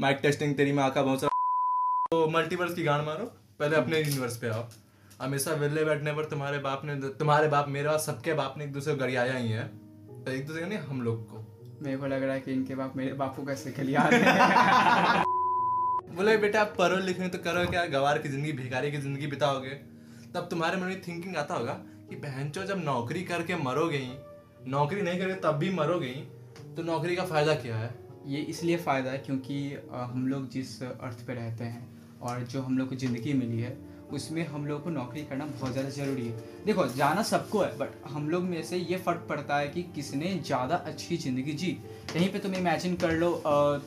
Mic testing तेरी माँ का बहुत सारा। तो मल्टीवर्स की गान मारो, पहले अपने यूनिवर्स पे आओ। हमेशा वेले बैठने पर तुम्हारे बाप मेरा सबके बाप ने एक दूसरे को गरियाया ही है, तो एक दूसरे ने हम लोग को। मेरे को लग रहा है कि इनके बाप मेरे बाप को कैसे गरिया रहे। बोले बेटा आप पढ़ो लिखने तो करो, क्या गवार की जिंदगी भिखारी की जिंदगी बिताओगे? तब तुम्हारे मन में थिंकिंग आता होगा कि बहनचो जब नौकरी करके मरोगे ही, नौकरी नहीं करके तब भी मरोगे ही, तो नौकरी का फ़ायदा क्या है? ये इसलिए फ़ायदा है क्योंकि हम लोग जिस अर्थ पे रहते हैं और जो हम लोग को ज़िंदगी मिली है उसमें हम लोग को नौकरी करना बहुत ज़्यादा ज़रूरी है। देखो जाना सबको है, बट हम लोग में से ये फ़र्क पड़ता है कि किसने ज़्यादा अच्छी ज़िंदगी जी। यहीं पे तुम इमेजिन कर लो,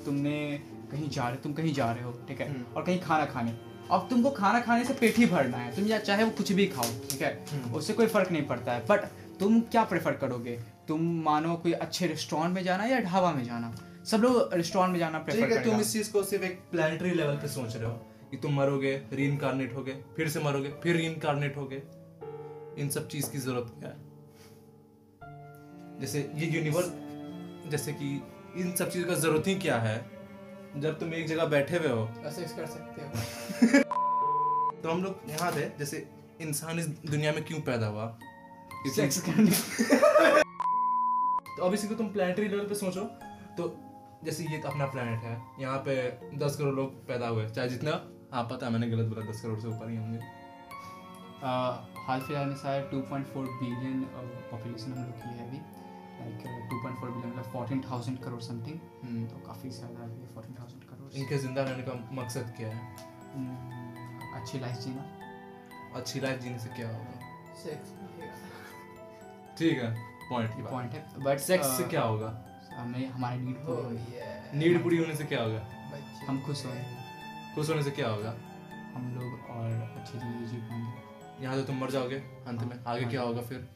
तुमने कहीं जा रहे, तुम कहीं जा रहे हो, ठीक है, और कहीं खाना खाने। अब तुमको खाना खाने से पेट ही भरना है, तुम चाहे वो कुछ भी खाओ, ठीक है, उससे कोई फ़र्क नहीं पड़ता है। बट तुम क्या प्रेफर करोगे? तुम मानो कोई अच्छे रेस्टोरेंट में जाना या ढाबा में जाना? सब लोग रेस्टोरेंट में जाना प्रेफर करते हैं। तुम इस चीज़ को सिर्फ एक प्लानिटरी लेवल पे सोच रहे हो कि तुम मरोगे, रीइनकार्नेट होगे, फिर से मरोगे, फिर रीइनकार्नेट होगे। इन सब चीज़ की ज़रूरत क्या है? जैसे ये यूनिवर्स, जैसे कि इन सब चीज़ का ज़रूरत ही क्या है जब तुम एक जगह बैठे हुए हो? ऐसे कर सकते हो। तो हम लोग यहाँ थे, जैसे इंसान इस दुनिया में क्यों पैदा हुआ? सेक्स करने। तो अब इसी को तुम प्लानिटरी लेवल पे सोचो, तो जैसे ये तो अपना प्लानट है, यहाँ पे 10 करोड़ लोग पैदा हुए, चाहे जितना आप पता है मैंने गलत बोला, 10 करोड़ से ऊपर ही होंगे। हाल फिलहाल में शायद 2.4 बिलियन पॉपुलेशन हम लोग की है अभी, लाइक 2.4 बिलियन मतलब 14,000 करोड़ समथिंग, तो काफ़ी ज़्यादा है 14,000 करोड़। इनके जिंदा रहने का मकसद क्या है? अच्छी लाइफ जीना। अच्छी लाइफ जीने से क्या होगा? सेक्स। ठीक है, पॉइंट है, बट सेक्स से क्या होगा? हमें हमारे नीड पूरी होने से क्या होगा? हम खुश होंगे। खुश होने से क्या होगा? हम लोग और अच्छी जिंदगी जी पाएंगे। यहाँ तो तुम मर जाओगे अंत में, आगे क्या होगा फिर?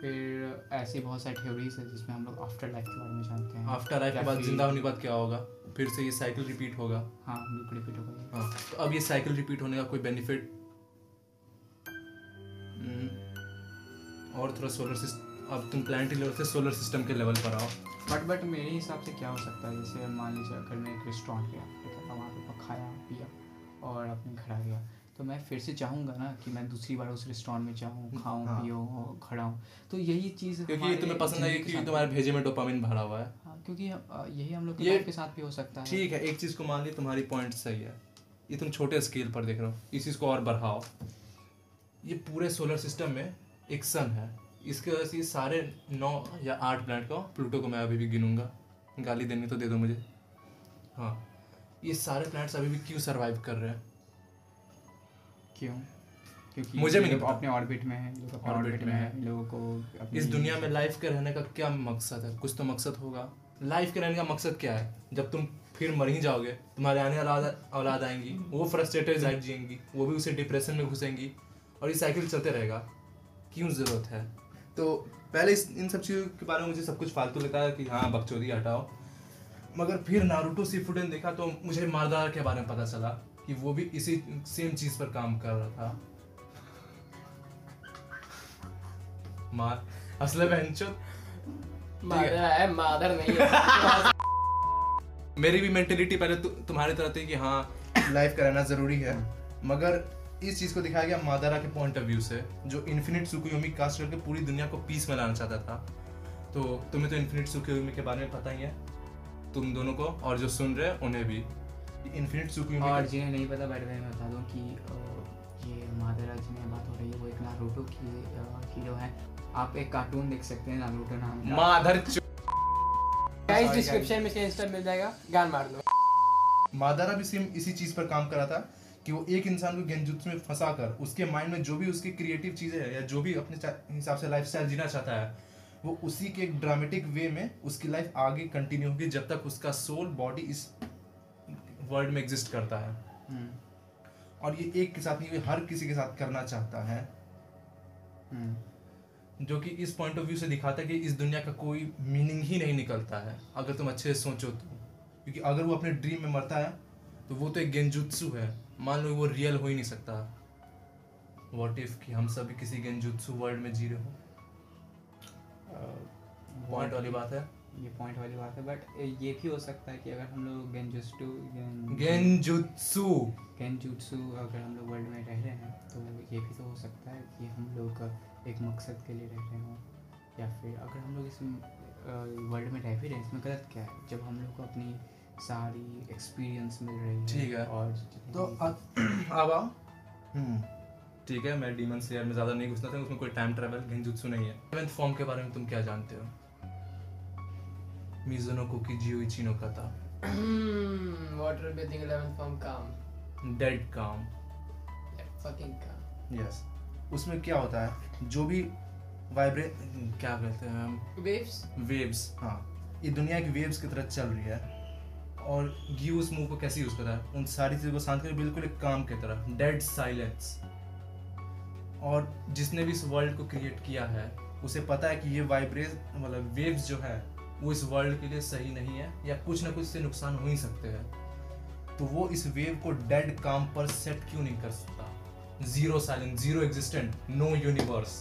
फिर ऐसी बहुत सारी थ्योरीज है जिसमें हम लोग आफ्टर लाइफ के बारे में जानते हैं। आफ्टर लाइफ के बाद जिंदा होने के बाद क्या होगा? फिर से ये साइकिल रिपीट होगा। हाँ बिल्कुल रिपीट होगा। हाँ, तो अब ये साइकिल रिपीट होने का कोई बेनिफिट? और थोड़ा सोलर सिस्टम, अब तुम प्लैनेटरी लेवल से सोलर सिस्टम के लेवल पर आओ। बट मेरे हिसाब से क्या हो सकता है? जैसे मान लीजिए अगर मैं एक रेस्टोरेंट गया, वहाँ पर खाया पिया और अपने घर आ गया, तो मैं फिर से चाहूँगा ना कि मैं दूसरी बार उस रेस्टोरेंट में जाऊँ, खाऊँ पीऊँ खड़ाऊँ। तो यही चीज़ क्योंकि तुम्हें पसंद आई, क्योंकि तुम्हारे भेजे में डोपामिन भरा हुआ है। हाँ, क्योंकि यही हम लोग के साथ भी हो सकता है। ठीक है, एक चीज़ को मान ली, तुम्हारी पॉइंट सही है, ये तुम छोटे स्केल पर देख रहे हो, इस चीज़ को और बढ़ाओ। ये पूरे सोलर सिस्टम में एक सन है, इसके वजह से सारे 9 या 8 प्लैनेट का, प्लूटो को मैं अभी भी गिनूंगा, गाली देनी तो दे दो मुझे। हाँ, ये सारे प्लैनेट्स अभी भी क्यों सर्वाइव कर रहे हैं? क्यों? क्योंकि मुझे नहीं पता, अपने ऑर्बिट में है, ऑर्बिट में है लोगों को। इस दुनिया में लाइफ के रहने का क्या मकसद है? कुछ तो मकसद होगा। लाइफ के रहने का मकसद क्या है? जब तुम फिर मर ही जाओगे, तुम्हारे आने औलाद आएंगी, वो फ्रस्ट्रेटेड लाइफ जिएंगी, वो भी उसे डिप्रेशन में घुसेंगी, और ये साइकिल चलते रहेगा। क्यों ज़रूरत है? तो पहले इन सब चीज़ों के बारे में मुझे सब कुछ फालतू लगता है कि हाँ बकचोदी हटाओ, मगर फिर नारुतो शिपुडेन देखा तो मुझे मार्दार के बारे में पता चला कि वो भी इसी सेम चीज़ पर काम कर रहा था। मार असले बहनचोद मादर नहीं है। मेरी भी मेंटेलिटी पहले तुम्हारी तरह थी कि हाँ लाइफ का रहना ज़रूरी है, मगर इस चीज़ को दिखाया गया मादारा के पॉइंट ऑफ व्यू से, जो इन्फिनिट सुकुयोमी कास्ट करके पूरी दुनिया को पीस में लाना चाहता था। तो तुम्हें तो इन्फिनिट सुकुयोमी के बारे में पता ही है तुम दोनों को, और जो सुन रहे हैं उन्हें भी इन्फिनिट सुकुयोमी। और जिन्हें नहीं पता, बैठ गए बता दूँ कि ये मादारा जिन्हें बात हो रही है वो एक नारुतो की हीरो है। आप एक कार्टून देख सकते हैं नारुतो नाम मादर। गाइस डिस्क्रिप्शन में इसका इंस्टा मिल जाएगा, गान मार लो। मादारा भी सेम इसी चीज़ पर काम कर रहा था कि वो एक इंसान को गेंजुत्सु में फंसा कर उसके माइंड में जो भी उसकी क्रिएटिव चीज़ें हैं या जो भी अपने हिसाब से लाइफस्टाइल जीना चाहता है, वो उसी के एक ड्रामेटिक वे में उसकी लाइफ आगे कंटिन्यू होगी जब तक उसका सोल बॉडी इस वर्ल्ड में एग्जिस्ट करता है। और ये एक के साथ नहीं, हर किसी के साथ करना चाहता है। जो कि इस पॉइंट ऑफ व्यू से दिखाता है कि इस दुनिया का कोई मीनिंग ही नहीं निकलता है अगर तुम अच्छे से सोचो तो, क्योंकि अगर वो अपने ड्रीम में मरता है तो वो तो एक गेंजुत्सु है, मान लो वो रियल हो ही नहीं सकता। व्हाट इफ कि हम सभी किसी गेंजुत्सु वर्ल्ड में जी रहे हो? पॉइंट वाली बात है। ये पॉइंट वाली बात है, बट ये भी हो सकता है कि अगर हम लोग गेंजुत्सु अगर हम लोग वर्ल्ड में रह रहे हैं तो ये भी तो हो सकता है कि हम लोग एक मकसद के लिए रह रहे हों, या फिर अगर हम लोग इस वर्ल्ड में रह भी रहे हैं इसमें गलत क्या है जब हम लोग को अपनी सारी एक्सपीरियंस मिल रही है। ठीक है, और तो अब आओ, ठीक है, मैं डीमन स्लेयर में ज़्यादा नहीं घुसना था, उसमें कोई टाइम ट्रैवल गेंजुत्सु नहीं है। 7th फॉर्म के बारे में तुम क्या जानते हो? मिज़ुनो कोकी जियोइची नो काता, वाटर बेथिंग, 11th फॉर्म, काम, डेड काम, फकिंग काम। यस, उसमें क्या होता है, जो भी वाइब्रेट क्या कहते हैं हम, वेव्स, हाँ, ये दुनिया की वेव्स की तरह चल रही है और गिव उस मूव को कैसे यूज करता है उन सारी चीज़ों को शांत कर, बिल्कुल एक काम की तरह, डेड साइलेंस। और जिसने भी इस वर्ल्ड को क्रिएट किया है उसे पता है कि ये वाइब्रेट मतलब वेव्स जो है वो इस वर्ल्ड के लिए सही नहीं है या कुछ ना कुछ से नुकसान हो ही सकते हैं, तो वो इस वेव को डेड काम पर सेट क्यों नहीं कर सकता? Zero silence, zero existent, no universe,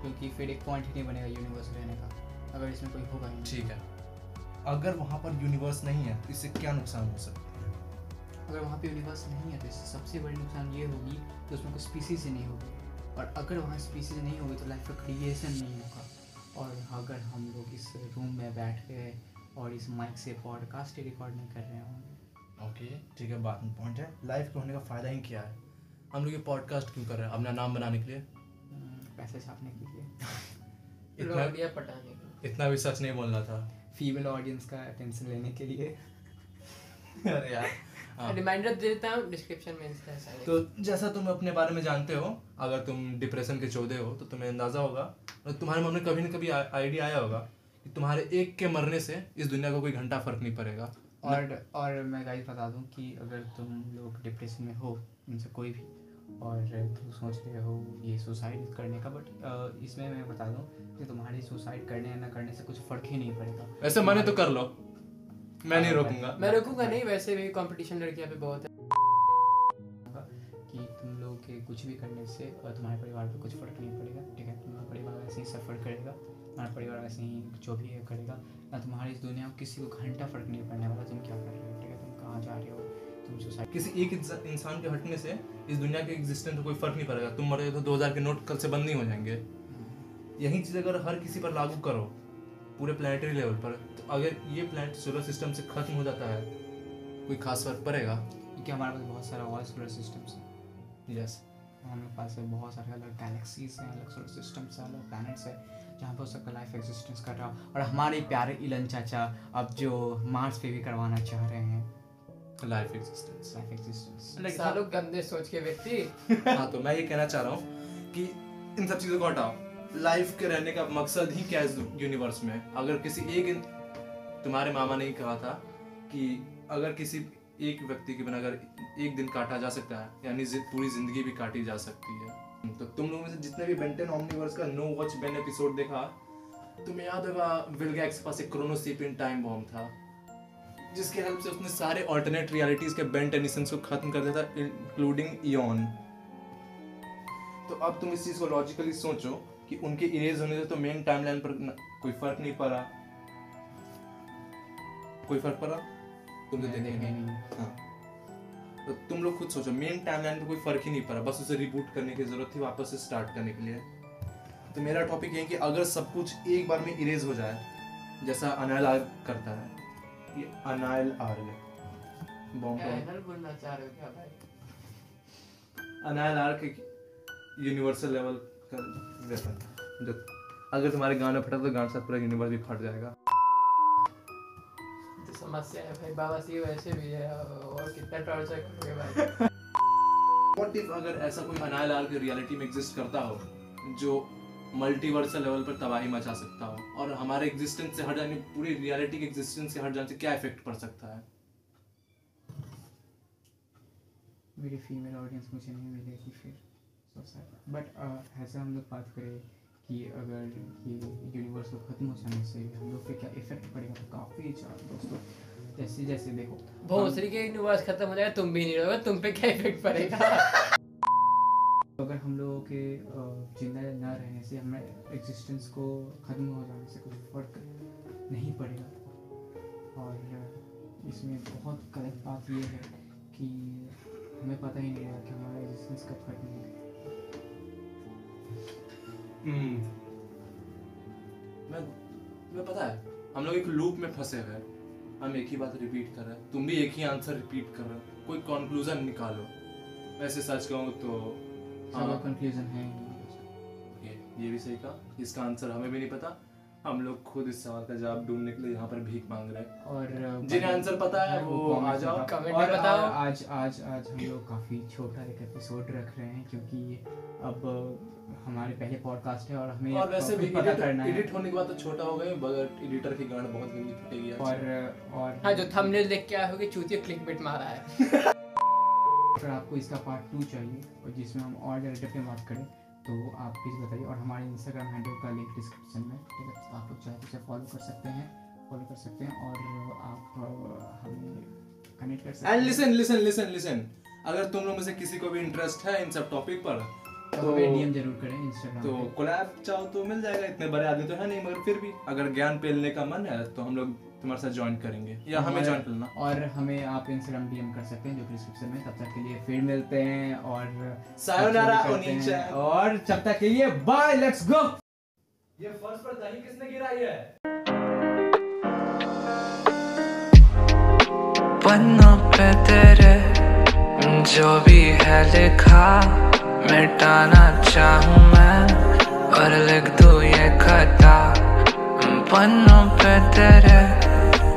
क्योंकि फिर एक पॉइंट ही नहीं बनेगा यूनिवर्स रहने का अगर इसमें कोई होगा नहीं। ठीक है, अगर वहाँ पर यूनिवर्स नहीं है तो इससे क्या नुकसान हो सकता है? अगर वहाँ पे यूनिवर्स नहीं है तो इससे सबसे बड़ी नुकसान ये होगी कि उसमें कोई स्पीसीज ही नहीं होगी, और अगर वहाँ स्पीसीज नहीं होगी तो लाइफ का क्रिएशन नहीं होगा। और अगर हम लोग इस रूम में बैठ के और इस माइक से पॉडकास्ट रिकॉर्ड नहीं कर रहे होंगे। ओके, ठीक है, बात में पॉइंट है, लाइफ के होने का फ़ायदा ही क्या है? हम लोग ये पॉडकास्ट क्यों कर रहे हैं? अपना नाम बनाने के लिए, पैसे छापने के लिए, इतना पटाने के, इतना भी सच नहीं बोलना था, फीमेल ऑडियंस का अटेंशन लेने के लिए। अरे यार, रिमाइंडर देता हूँ डिस्क्रिप्शन में इसका। तो जैसा तुम अपने बारे में जानते हो, अगर तुम डिप्रेशन के चौधे हो तो तुम्हें अंदाज़ा होगा, तुम्हारे मन में कभी ना कभी आइडिया आया होगा कि तुम्हारे एक के मरने से इस दुनिया को कोई घंटा फर्क नहीं पड़ेगा। और मैं गाइस बता दूं कि अगर तुम लोग डिप्रेशन में हो, उनसे कोई भी, और तुम सोच रहे हो ये सुसाइड करने का, बट इसमें मैं बता दूं कि तुम्हारी सुसाइड करने या ना करने से कुछ फर्क ही नहीं पड़ेगा। वैसे मैंने तो कर लो, मैं नहीं रोकूंगा, मैं रोकूंगा नहीं, वैसे भी कंपटीशन लड़कियां पे बहुत है कि तुम लोग के कुछ भी करने से तुम्हारे परिवार पे कुछ फर्क नहीं पड़ेगा। ठीक है, तुम्हारा परिवार वैसे ही सफ़र करेगा, तुम्हारा परिवार वैसे ही जो भी है करेगा ना, तुम्हारी इस दुनिया को किसी को घंटा फर्क नहीं पड़ने वाला तुम क्या कर रहे हो, ठीक है, तुम कहाँ जा रहे हो, किसी एक इंसान के हटने से इस दुनिया के एग्जिस्टेंस को कोई फर्क नहीं पड़ेगा। तुम मरोगे तो 2000 के नोट कल से बंद नहीं हो जाएंगे। यही चीज़ अगर हर किसी पर लागू करो पूरे प्लानिटरी लेवल पर, तो अगर ये प्लानिट सोलर सिस्टम से खत्म हो जाता है कोई खास फर्क पड़ेगा? क्योंकि हमारे पास बहुत सारा और सोलर सिस्टम्स है। यस, हमारे पास बहुत सारे अलग गैलेक्सीज हैं, अलग सोलर सिस्टम्स हैं, अलग प्लैनेट्स हैं जहाँ पर उसका लाइफ एग्जिस्टेंस कर रहा। और हमारे प्यारे इलन चाचा अब जो मार्स पे भी करवाना चाह रहे हैं लाइफ एक्सिस्टेंस। सालों गंदे सोच के व्यक्ति। हाँ, तो मैं ये कहना चाह रहा हूँ कि इन सब चीज़ों को हटाओ, लाइफ के रहने का मकसद ही क्या है यूनिवर्स में? अगर किसी एक, तुम्हारे मामा ने कहा था कि अगर किसी एक व्यक्ति के बिना अगर एक दिन काटा जा सकता है यानी पूरी जिंदगी भी काटी जा सकती है। तो तुम लोगों में से जितने भी बेंटन ओमनिवर्स का नो वॉच बेन एपिसोड देखा, तुम्हें याद होगा विल गैट्स के पास एक क्रोनोसीपियन टाइम बॉम्ब था जिसके हेल्प से उसने सारे ऑल्टरनेट रियलिटीज के बेंट एनिसंस को खत्म कर दिया था, इंक्लूडिंग इयॉन। तो अब तुम इस चीज़ को लॉजिकली सोचो कि उनके इरेज होने से तो मेन टाइमलाइन पर कोई फर्क नहीं पड़ा। कोई फर्क पड़ा? तुम तो देखने नहीं। हाँ, तो तुम लोग खुद सोचो, मेन टाइमलाइन पर कोई फर्क ही नहीं पड़ा, बस उसे रिबूट करने की जरूरत थी, वापस से स्टार्ट करने के लिए। तो मेरा टॉपिक ये है कि अगर सब कुछ एक बार में इरेज हो जाए जैसा अनाल करता है, यूनिवर्सल लेवल का वेपन जो अगर तुम्हारे गाने फटा तो गाने साथ पूरा यूनिवर्स भी फट जाएगा। तो समस्या है भाई, बाबा सी वैसे भी है और कितना टॉर्चर करोगे भाई। व्हाट इफ अगर ऐसा कोई अनायल आर्क रियलिटी में एग्जिस्ट करता हो जो मल्टीवर्सल लेवल पर तबाही मचा सकता हो, और हमारे एग्जिस्टेंस से हट जाने, पूरी रियलिटी के एग्जिस्टेंस से हट जाने से क्या इफेक्ट पड़ सकता है? मेरी फीमेल ऑडियंस मुझे नहीं मिलेगी फिर, बट ऐसा हम लोग बात करें कि अगर ये यूनिवर्स को खत्म हो जाने से हम लोग पे क्या इफेक्ट पड़ेगा। काफ़ी दोस्तों, जैसे जैसे देखो भोसरी के यूनिवर्स खत्म हो जाएगा, तुम भी नहीं रहोगे, तुम पे क्या इफेक्ट पड़ेगा? अगर हम लोगों के जिंदा ना रहने से हमारे एग्जिस्टेंस को ख़त्म हो जाने से कोई फ़र्क नहीं पड़ेगा। और इसमें बहुत गलत बात यह है कि हमें पता ही नहीं है कि हमारा एग्जिस्टेंस कब खत्म होगा। मैं पता है हम लोग एक लूप में फंसे हुए हैं, हम एक ही बात रिपीट कर रहे हैं, तुम भी एक ही आंसर रिपीट कर रहे हो, कोई कंक्लूजन निकालो। वैसे सच कहूँ तो हाँ कंक्लूजन है, ये भी सही कहा, इसका आंसर हमें भी नहीं पता, हम लोग खुद इस सवाल का जवाब ढूंढने के लिए यहाँ पर भीख मांग रहे हैं। और जिन्हें आंसर पता है वो आ जाओ, कमेंट में बताओ। आज आज आज हम लोग काफ़ी छोटा एक एपिसोड रख रहे हैं क्योंकि अब हमारे पहले पॉडकास्ट है और हमें और वैसे भी पता करना है। एडिट होने के बाद तो छोटा हो गया, बट एडिटर की गांड बहुत गंदी फटेगी। और हाँ, जो थंबनेल देख के आए होंगे, चूतिया क्लिकबेट मारा है। अगर आपको इसका पार्ट 2 चाहिए और जिसमें हम और डायरेक्टर पे बात करें तो आप प्लीज़ बताइए। और हमारे इंस्टाग्राम हैंडल का लिंक डिस्क्रिप्शन में, ठीक है, आप लोग चाहे तो फॉलो कर सकते हैं, और आप हमें कनेक्ट कर सकते हैं। एंड लिसन, अगर तुम लोग में से किसी को भी इंटरेस्ट है इन सब टॉपिक पर तो डीएम जरूर करें इंस्टाग्राम तो पे। कोलैब चाहो तो मिल जाएगा, इतने बड़े आदमी तो है नहीं, मगर फिर भी अगर ज्ञान फैलाने का मन है तो हम लोग तुम्हारे साथ ज्वाइन करेंगे, या हमें ज्वाइन करना। और हमें आप इंस्टाग्राम डीएम कर सकते हैं जो डिस्क्रिप्शन में। तब तक के लिए फिर मिलते हैं और सायोनारा ओनीचा, और तब तक के लिए बाय, लेट्स गो। ये फर्स्ट पर दही किसने गिराई है? पन्ना पे तेरे जो भी है लिखा मिटाना चाहूँ मैं, और लिख दूँ ये खता पन्नों पे तेरे।